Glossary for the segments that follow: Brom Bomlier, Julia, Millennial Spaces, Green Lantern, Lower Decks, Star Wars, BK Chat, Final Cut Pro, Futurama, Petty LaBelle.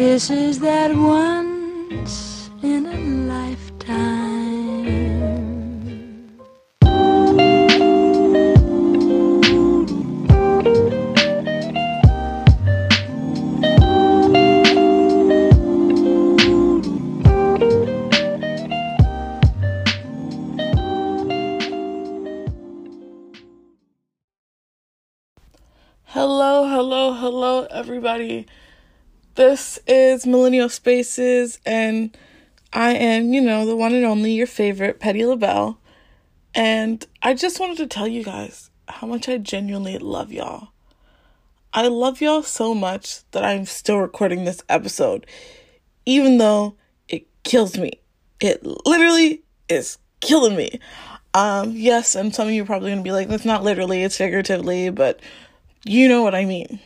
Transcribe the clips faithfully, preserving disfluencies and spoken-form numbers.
This is that once in a lifetime. Hello, hello, hello, everybody. This is Millennial Spaces, and I am, you know, the one and only, your favorite, Petty LaBelle. And I just wanted to tell you guys how much I genuinely love y'all. I love y'all so much that I'm still recording this episode, even though it kills me. It literally is killing me. Um, yes, and some of you are probably going to be like, that's not literally, it's figuratively, but you know what I mean.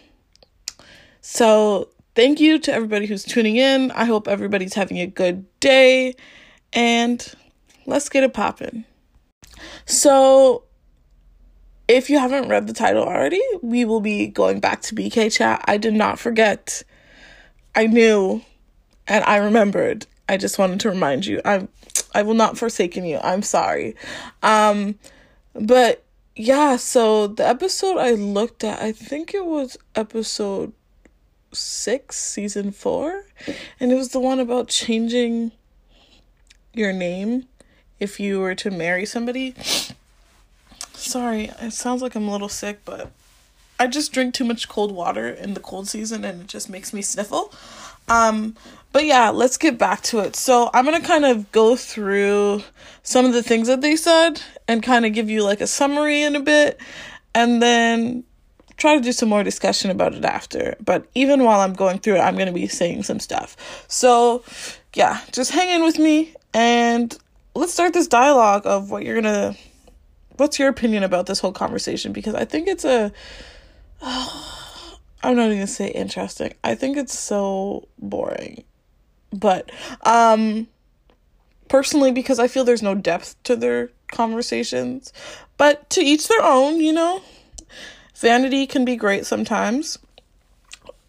So thank you to everybody who's tuning in. I hope everybody's having a good day, and let's get it poppin'. So, if you haven't read the title already, we will be going back to B K Chat. I did not forget. I knew, and I remembered. I just wanted to remind you. I I will not forsaken you. I'm sorry. Um, but, yeah, so the episode I looked at, I think it was episode six, season four, and it was the one about changing your name if you were to marry somebody. Sorry, it sounds like I'm a little sick, but I just drink too much cold water in the cold season and it just makes me sniffle. Um, but yeah, let's get back to it. So I'm gonna kind of go through some of the things that they said and kind of give you like a summary in a bit, and then try to do some more discussion about it after. But even while I'm going through it, I'm going to be saying some stuff. So, yeah, just hang in with me and let's start this dialogue of what you're going to, what's your opinion about this whole conversation? Because I think it's a, oh, I'm not even going to say interesting. I think it's so boring. But, um, personally, because I feel there's no depth to their conversations, but to each their own, you know? Vanity can be great sometimes.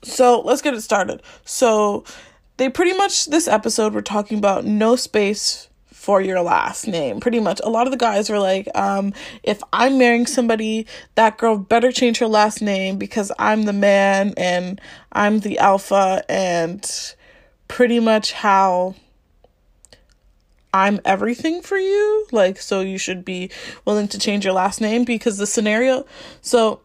So let's get it started. So they pretty much, this episode, we're talking about no space for your last name. Pretty much a lot of the guys were like, um, if I'm marrying somebody, that girl better change her last name because I'm the man and I'm the alpha, and pretty much how I'm everything for you. Like, so you should be willing to change your last name because the scenario. So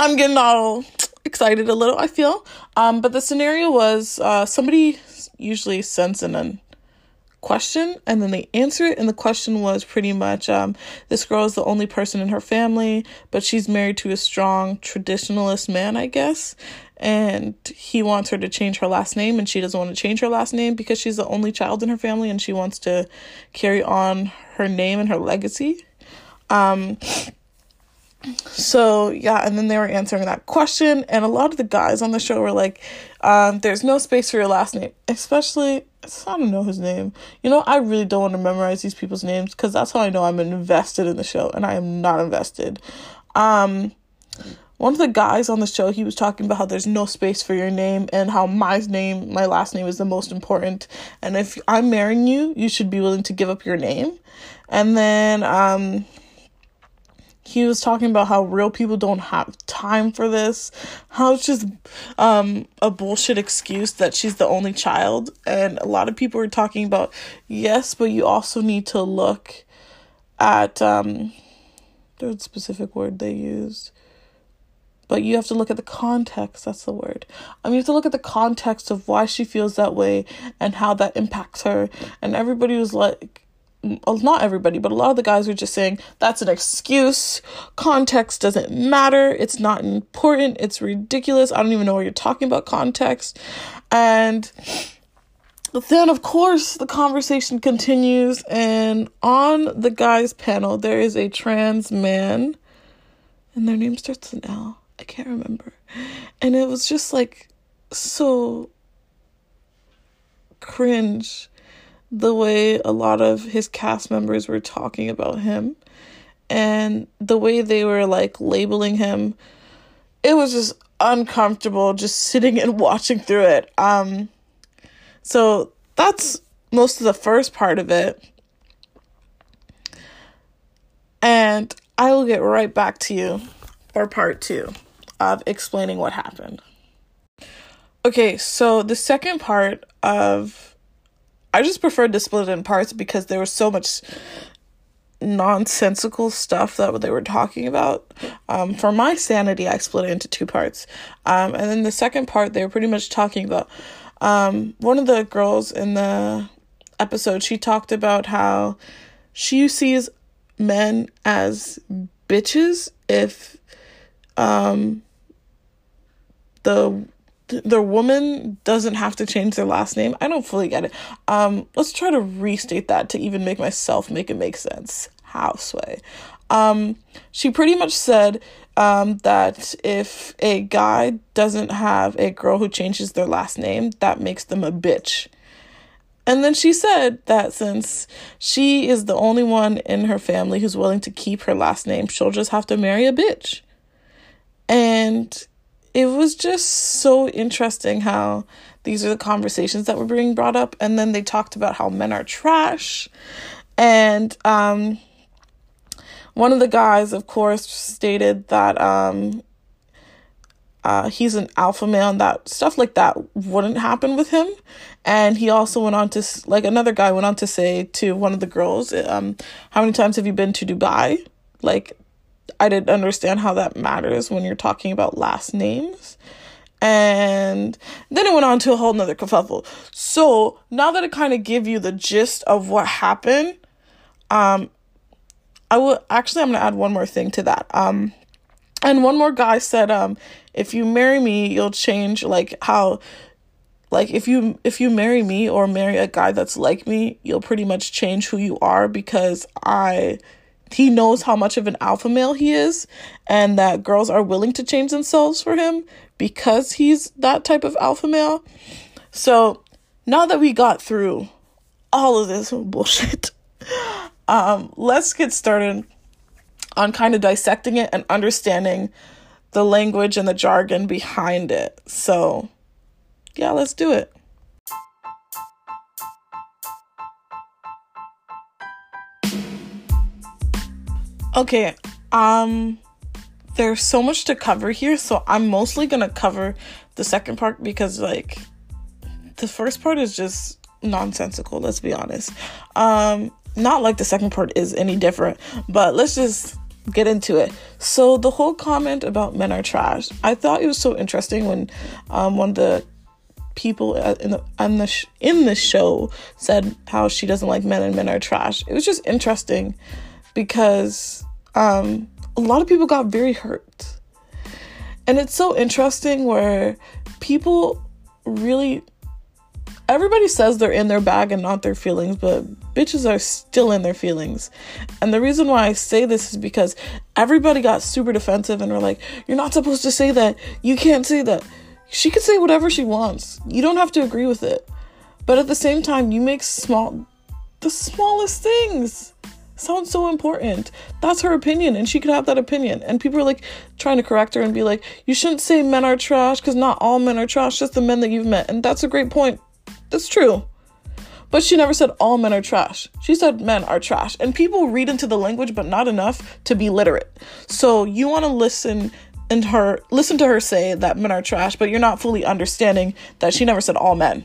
I'm getting all excited a little, I feel. Um, but the scenario was uh, somebody usually sends in a question and then they answer it. And the question was pretty much, um, this girl is the only person in her family, but she's married to a strong traditionalist man, I guess. And he wants her to change her last name, and she doesn't want to change her last name because she's the only child in her family and she wants to carry on her name and her legacy. Um... So, yeah, and then they were answering that question, and a lot of the guys on the show were like, um, there's no space for your last name, especially, I don't know his name. You know, I really don't want to memorize these people's names, because that's how I know I'm invested in the show, and I am not invested. Um, one of the guys on the show, he was talking about how there's no space for your name, and how my name, my last name is the most important, and if I'm marrying you, you should be willing to give up your name. And then, um... he was talking about how real people don't have time for this, how it's just um, a bullshit excuse that she's the only child. And a lot of people were talking about, yes, but you also need to look at, um, there's a specific word they used, but you have to look at the context, that's the word. I mean, you have to look at the context of why she feels that way and how that impacts her. And everybody was like, not everybody, but a lot of the guys were just saying that's an excuse, context doesn't matter, it's not important, it's ridiculous, I don't even know what you're talking about, context. And then of course the conversation continues, and on the guys panel there is a trans man and their name starts with an L, I can't remember, and it was just like so cringe the way a lot of his cast members were talking about him and the way they were like labeling him. It was just uncomfortable just sitting and watching through it. Um, so that's most of the first part of it. And I will get right back to you for part two of explaining what happened. Okay, so the second part of... I just preferred to split it in parts because there was so much nonsensical stuff that they were talking about. Um, for my sanity, I split it into two parts. Um, and then the second part, they were pretty much talking about... Um, one of the girls in the episode, she talked about how she sees men as bitches if um, the... the woman doesn't have to change their last name. I don't fully get it. Um, let's try to restate that to even make myself make it make sense. Houseway. Um, she pretty much said um, that if a guy doesn't have a girl who changes their last name, that makes them a bitch. And then she said that since she is the only one in her family who's willing to keep her last name, she'll just have to marry a bitch. And... it was just so interesting how these are the conversations that were being brought up. And then they talked about how men are trash. And um, one of the guys, of course, stated that um, uh, he's an alpha male and that stuff like that wouldn't happen with him. And he also went on to, like another guy went on to say to one of the girls, um, how many times have you been to Dubai? Like, I didn't understand how that matters when you're talking about last names. And then it went on to a whole nother kerfuffle. So now that I kind of give you the gist of what happened, um, I will actually, I'm going to add one more thing to that. Um, and one more guy said, um, if you marry me, you'll change like how, like if you, if you marry me or marry a guy that's like me, you'll pretty much change who you are because I, he knows how much of an alpha male he is and that girls are willing to change themselves for him because he's that type of alpha male. So now that we got through all of this bullshit, um, let's get started on kind of dissecting it and understanding the language and the jargon behind it. So yeah, let's do it. Okay, um, there's so much to cover here, so I'm mostly gonna cover the second part because, like, the first part is just nonsensical, let's be honest. Um, not like the second part is any different, but let's just get into it. So the whole comment about men are trash, I thought it was so interesting when um, one of the people in the, in the sh- in the show said how she doesn't like men and men are trash. It was just interesting. Because um, a lot of people got very hurt. And it's so interesting where people really... everybody says they're in their bag and not their feelings, but bitches are still in their feelings. And the reason why I say this is because everybody got super defensive and were like, you're not supposed to say that. You can't say that. She can say whatever she wants. You don't have to agree with it. But at the same time, you make small, the smallest things sounds so important. That's her opinion and she could have that opinion, and people are like trying to correct her and be like, you shouldn't say men are trash because not all men are trash, just the men that you've met. And that's a great point, that's true, but she never said all men are trash. She said men are trash, and people read into the language but not enough to be literate. So you want to listen and her listen to her say that men are trash, but you're not fully understanding that she never said all men.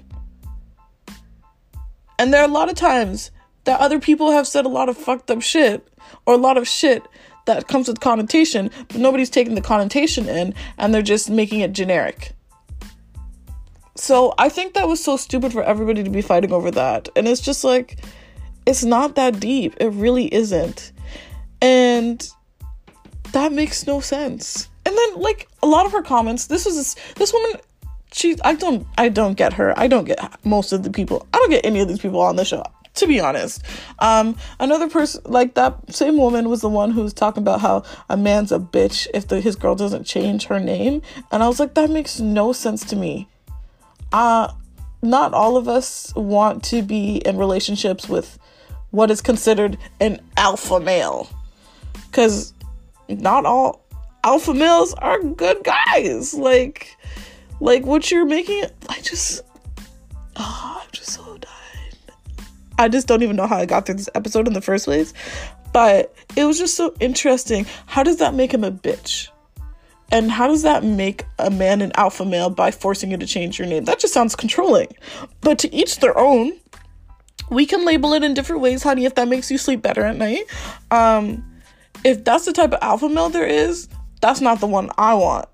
And there are a lot of times that other people have said a lot of fucked up shit, or a lot of shit that comes with connotation, but nobody's taking the connotation in, and they're just making it generic. So I think that was so stupid for everybody to be fighting over that. And it's just like, it's not that deep. It really isn't. And that makes no sense. And then, like, a lot of her comments, this was, this, this woman... she, I don't, I don't get her. I don't get most of the people. I don't get any of these people on the show, to be honest. Um, another person, like that same woman was the one who was talking about how a man's a bitch if the, his girl doesn't change her name. And I was like, that makes no sense to me. Uh, not all of us want to be in relationships with what is considered an alpha male. Because not all, alpha males are good guys. Like, like what you're making, I just, oh, I'm just so dying. I just don't even know how I got through this episode in the first place, but it was just so interesting. How does that make him a bitch? And how does that make a man an alpha male by forcing you to change your name? That just sounds controlling, but to each their own. We can label it in different ways, honey, if that makes you sleep better at night. Um, if that's the type of alpha male there is, that's not the one I want.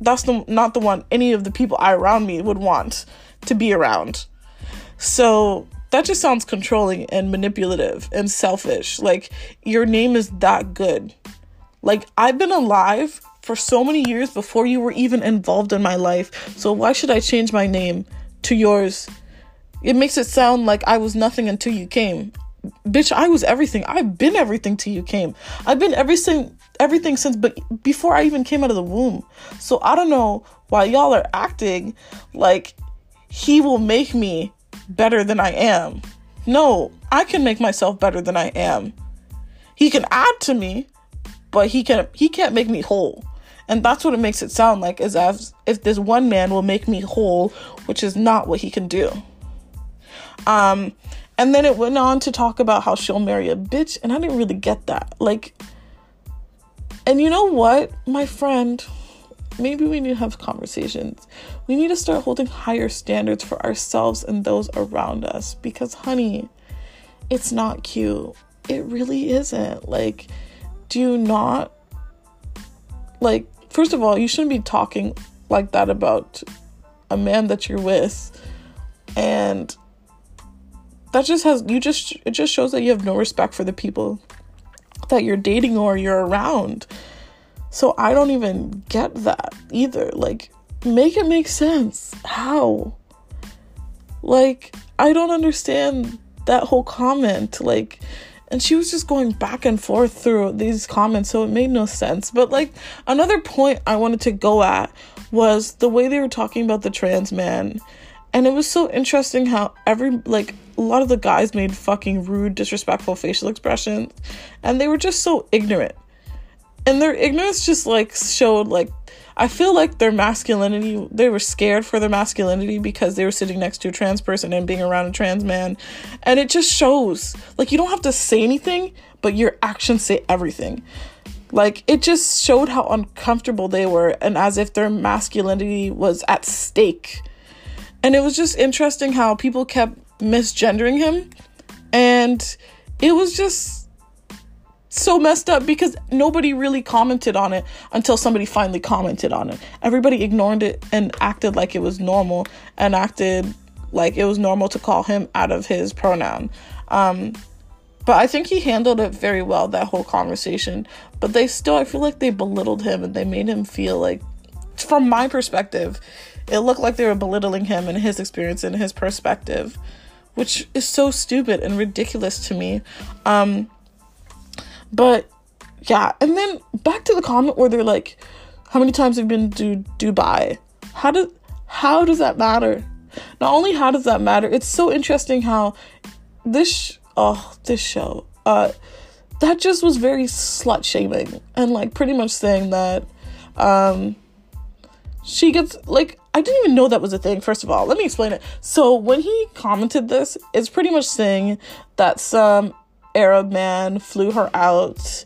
That's the, not the one any of the people I around me would want to be around. So that just sounds controlling and manipulative and selfish. Like, your name is that good. Like, I've been alive for so many years before you were even involved in my life. So why should I change my name to yours? It makes it sound like I was nothing until you came. Bitch, I was everything. I've been everything till you came. I've been everything, everything since but before I even came out of the womb. So I don't know why y'all are acting like he will make me better than I am. No, I can make myself better than I am. He can add to me, but he can, he can't make me whole. And that's what it makes it sound like, is as if this one man will make me whole, which is not what he can do. Um, and then it went on to talk about how she'll marry a bitch, and I didn't really get that. Like, and you know what, my friend, maybe we need to have conversations. We need to start holding higher standards for ourselves and those around us, because honey, it's not cute. It really isn't. Like, do not, like, first of all, you shouldn't be talking like that about a man that you're with, and that just has, you just, it just shows that you have no respect for the people that you're dating or you're around. So I don't even get that either. Like, make it make sense. How? Like, I don't understand that whole comment. Like, and she was just going back and forth through these comments, so it made no sense. But like, another point I wanted to go at was the way they were talking about the trans man. And it was so interesting how every, like, a lot of the guys made fucking rude, disrespectful facial expressions, and they were just so ignorant. And their ignorance just, like, showed, like, I feel like their masculinity, they were scared for their masculinity because they were sitting next to a trans person and being around a trans man. And it just shows, like, you don't have to say anything, but your actions say everything. Like, it just showed how uncomfortable they were, and as if their masculinity was at stake. And it was just interesting how people kept misgendering him, and it was just so messed up because nobody really commented on it until somebody finally commented on it. Everybody ignored it and acted like it was normal, and acted like it was normal to call him out of his pronoun. Um, but I think he handled it very well, that whole conversation. But they still, I feel like they belittled him, and they made him feel like, from my perspective, it looked like they were belittling him and his experience and his perspective, which is so stupid and ridiculous to me. Um, but yeah, and then back to the comment where they're like, how many times have you been to Dubai? How do, how does that matter? Not only how does that matter, it's so interesting how this, sh- oh, this show, uh, that just was very slut shaming and like pretty much saying that, um, she gets, like, I didn't even know that was a thing, first of all. Let me explain it. So when he commented this, it's pretty much saying that some Arab man flew her out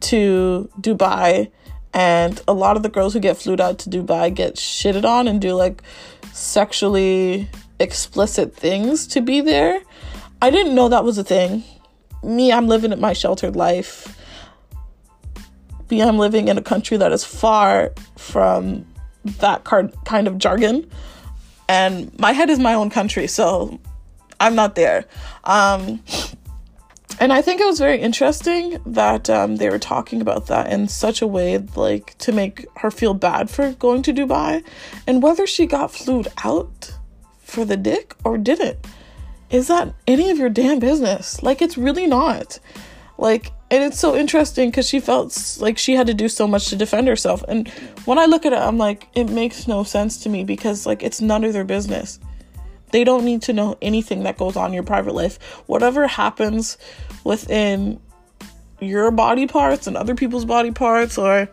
to Dubai, and a lot of the girls who get flued out to Dubai get shitted on and do, like, sexually explicit things to be there. I didn't know that was a thing. Me, I'm living my sheltered life. Me, I'm living in a country that is far from that card kind of jargon, and my head is my own country, so I'm not there. Um, and I think it was very interesting that um, they were talking about that in such a way, like, to make her feel bad for going to Dubai, and whether she got flued out for the dick or didn't, is that any of your damn business? Like, it's really not. Like, and it's so interesting because she felt like she had to do so much to defend herself. And when I look at it, I'm like, it makes no sense to me because, like, it's none of their business. They don't need to know anything that goes on in your private life. Whatever happens within your body parts and other people's body parts, or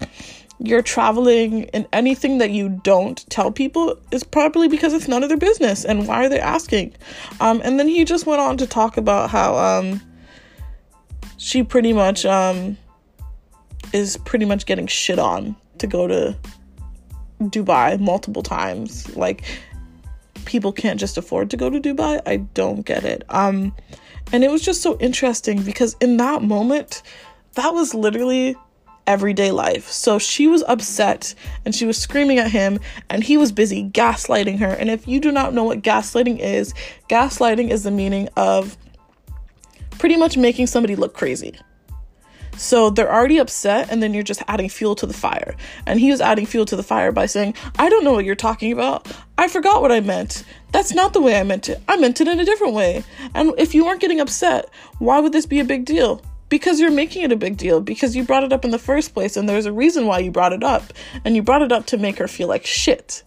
you're traveling, and anything that you don't tell people is probably because it's none of their business, and why are they asking? Um, and then he just went on to talk about how um, she pretty much um, is pretty much getting shit on to go to Dubai multiple times. Like, people can't just afford to go to Dubai. I don't get it. Um, and it was just so interesting because in that moment, that was literally everyday life. So she was upset and she was screaming at him, and he was busy gaslighting her. And if you do not know what gaslighting is, gaslighting is the meaning of pretty much making somebody look crazy. So they're already upset, and then you're just adding fuel to the fire. And he was adding fuel to the fire by saying, I don't know what you're talking about. I forgot what I meant. That's not the way I meant it. I meant it in a different way. And if you weren't getting upset, why would this be a big deal? Because you're making it a big deal, because you brought it up in the first place, and there's a reason why you brought it up, and you brought it up to make her feel like shit.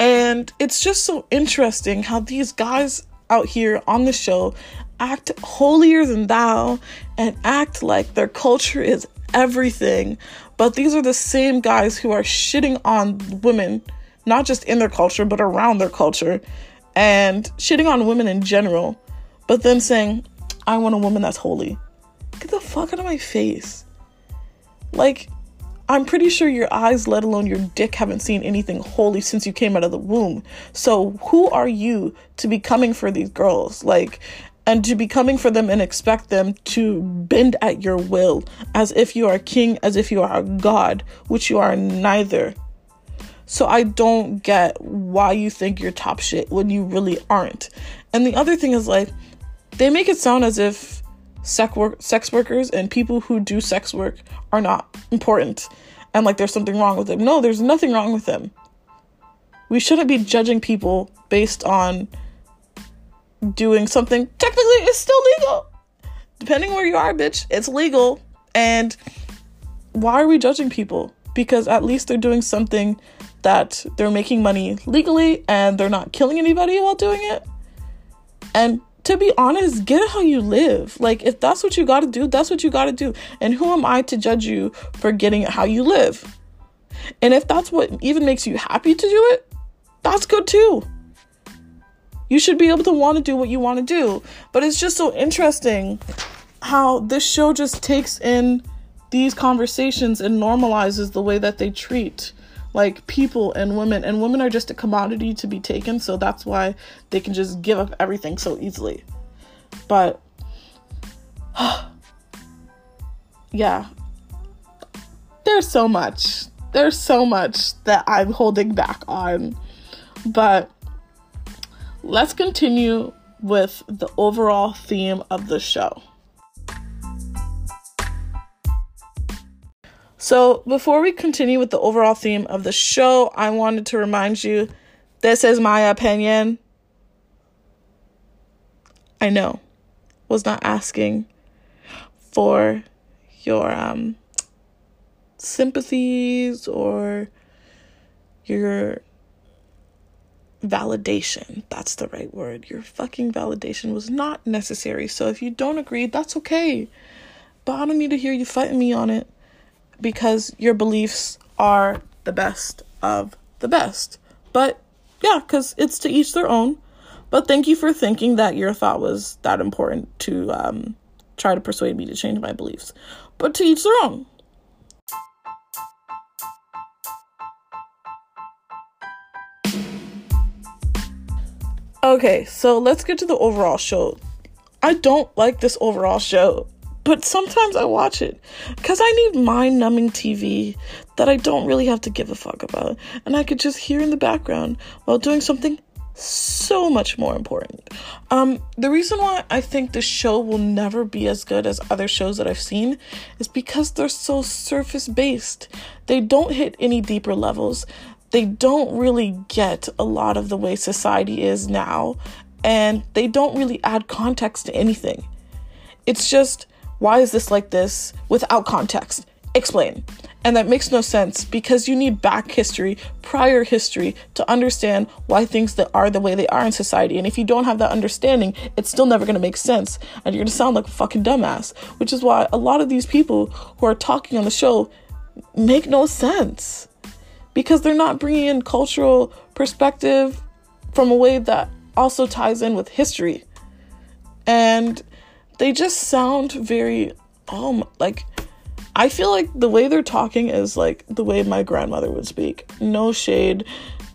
And it's just so interesting how these guys out here on the show act holier than thou and act like their culture is everything, but these are the same guys who are shitting on women, not just in their culture, but around their culture, and shitting on women in general, but then saying, I want a woman that's holy. Get the fuck out of my face. Like, I'm pretty sure your eyes, let alone your dick, haven't seen anything holy since you came out of the womb. So who are you to be coming for these girls? Like, and to be coming for them and expect them to bend at your will, as if you are a king, as if you are a god, which you are neither. So I don't get why you think you're top shit when you really aren't. And the other thing is, like, they make it sound as if sex work, sex workers and people who do sex work are not important, and like there's something wrong with them. No, there's nothing wrong with them. We shouldn't be judging people based on doing something. Technically, it's still legal. Depending where you are, bitch, it's legal. And why are we judging people? Because at least they're doing something that they're making money legally, and they're not killing anybody while doing it. And to be honest, get how you live. Like, if that's what you gotta do, that's what you gotta do. And who am I to judge you for getting how you live? And if that's what even makes you happy to do it, that's good too. You should be able to want to do what you want to do. But it's just so interesting how this show just takes in these conversations and normalizes the way that they treat, like, people and women. And women are just a commodity to be taken, so that's why they can just give up everything so easily. But, yeah. There's so much. There's so much that I'm holding back on. But let's continue with the overall theme of the show. So before we continue with the overall theme of the show, I wanted to remind you, this is my opinion. I know, was not asking for your um, sympathies or your validation. That's the right word. Your fucking validation was not necessary. So if you don't agree, that's okay. But I don't need to hear you fighting me on it, because your beliefs are the best of the best. But yeah, because it's to each their own. But thank you for thinking that your thought was that important to um, try to persuade me to change my beliefs. But to each their own. Okay, so let's get to the overall show. I don't like this overall show, but sometimes I watch it because I need mind-numbing T V that I don't really have to give a fuck about, and I could just hear in the background while doing something so much more important. Um, the reason why I think this show will never be as good as other shows that I've seen is because they're so surface-based. They don't hit any deeper levels. They don't really get a lot of the way society is now, and they don't really add context to anything. It's just, why is this like this without context? Explain. And that makes no sense, because you need back history, prior history, to understand why things that are the way they are in society. And if you don't have that understanding, it's still never going to make sense, and you're going to sound like a fucking dumbass, which is why a lot of these people who are talking on the show make no sense because they're not bringing in cultural perspective from a way that also ties in with history. And they just sound very, um, like, I feel like the way they're talking is like the way my grandmother would speak. No shade.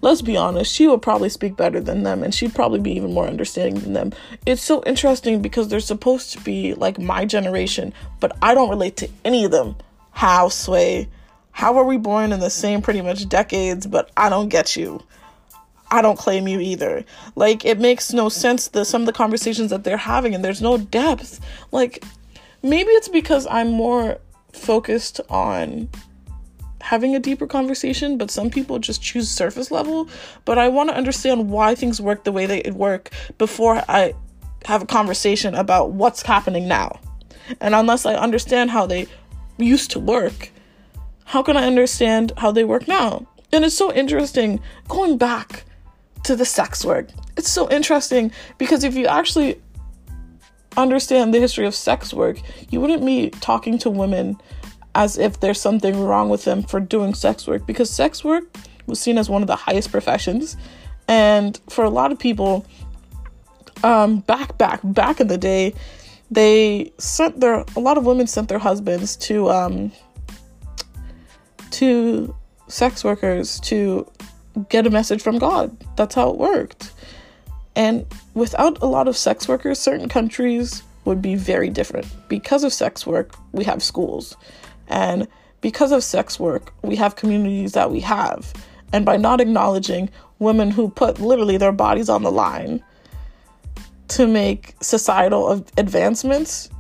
Let's be honest, she would probably speak better than them, and she'd probably be even more understanding than them. It's so interesting because they're supposed to be like my generation, but I don't relate to any of them. How, Sway? How are we born in the same pretty much decades, but I don't get you? I don't claim you either. Like, it makes no sense, the, some of the conversations that they're having, and there's no depth. Like, maybe it's because I'm more focused on having a deeper conversation, but some people just choose surface level. But I want to understand why things work the way they work before I have a conversation about what's happening now. And unless I understand how they used to work, how can I understand how they work now? And it's so interesting going back to the sex work. It's so interesting because if you actually understand the history of sex work, you wouldn't be talking to women as if there's something wrong with them for doing sex work, because sex work was seen as one of the highest professions. And for a lot of people, um, back, back, back in the day, they sent their, a lot of women sent their husbands to, um, to sex workers to get a message from God. That's how it worked. And without a lot of sex workers, certain countries would be very different. Because of sex work, we have schools. And because of sex work, we have communities that we have. And by not acknowledging women who put literally their bodies on the line to make societal advancements,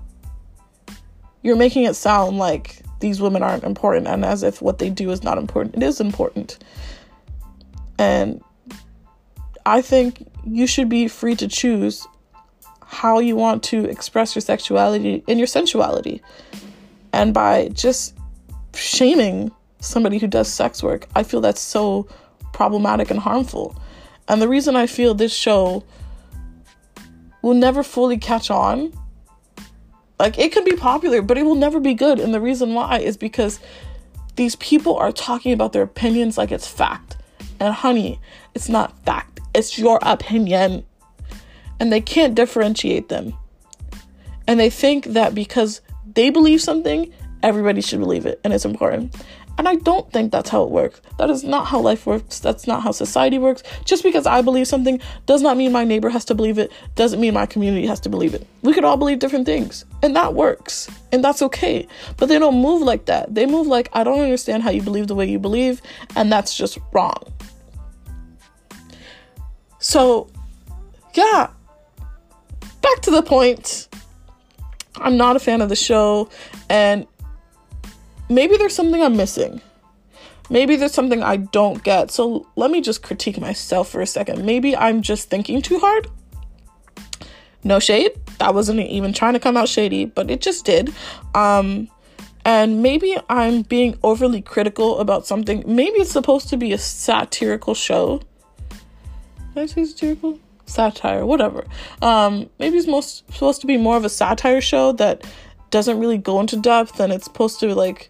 you're making it sound like these women aren't important and as if what they do is not important. It is important. And I think you should be free to choose how you want to express your sexuality and your sensuality. And by just shaming somebody who does sex work, I feel that's so problematic and harmful. And the reason I feel this show will never fully catch on, like, it can be popular, but it will never be good. And the reason why is because these people are talking about their opinions like it's fact. And honey, it's not fact. It's your opinion. And they can't differentiate them. And they think that because they believe something, everybody should believe it, and it's important. And I don't think that's how it works. That is not how life works. That's not how society works. Just because I believe something does not mean my neighbor has to believe it, doesn't mean my community has to believe it. We could all believe different things, and that works, and that's okay. But they don't move like that. They move like, I don't understand how you believe the way you believe, and that's just wrong. So, yeah, back to the point. I'm not a fan of the show, and maybe there's something I'm missing. Maybe there's something I don't get. So let me just critique myself for a second. Maybe I'm just thinking too hard. No shade. That wasn't even trying to come out shady, but it just did. Um, and maybe I'm being overly critical about something. Maybe it's supposed to be a satirical show. Did I say satirical? Satire, whatever. Um, maybe it's most supposed to be more of a satire show that doesn't really go into depth, and it's supposed to be like,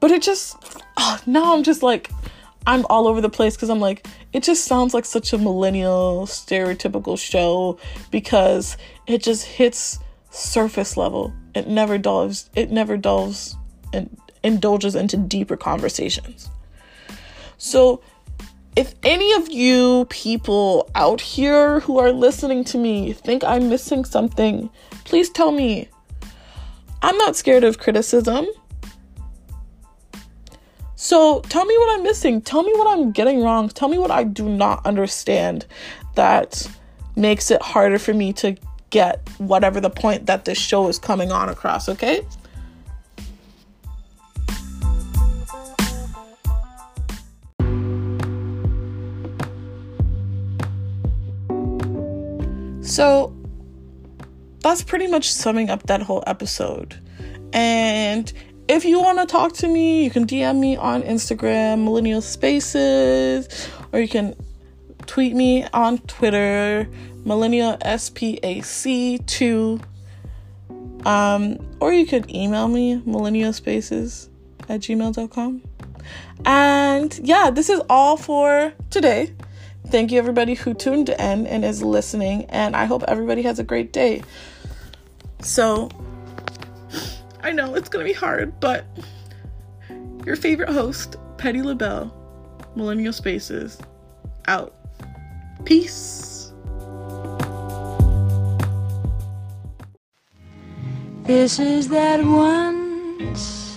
but it just, oh, now I'm just like, I'm all over the place because I'm like, it just sounds like such a millennial stereotypical show because it just hits surface level. It never delves, it never delves and indulges into deeper conversations. So if any of you people out here who are listening to me think I'm missing something, please tell me. I'm not scared of criticism. So tell me what I'm missing. Tell me what I'm getting wrong. Tell me what I do not understand that makes it harder for me to get whatever the point that this show is coming on across, okay? So that's pretty much summing up that whole episode. And if you want to talk to me, you can D M me on Instagram, Millennial Spaces, or you can tweet me on Twitter, Millennial S P A C two. Um, or you could email me, Millennial Spaces at gmail dot com. And yeah, this is all for today. Thank you everybody who tuned in and is listening, and I hope everybody has a great day. So I know it's gonna be hard, but your favorite host, Petty LaBelle, Millennial Spaces, out. Peace. This is that once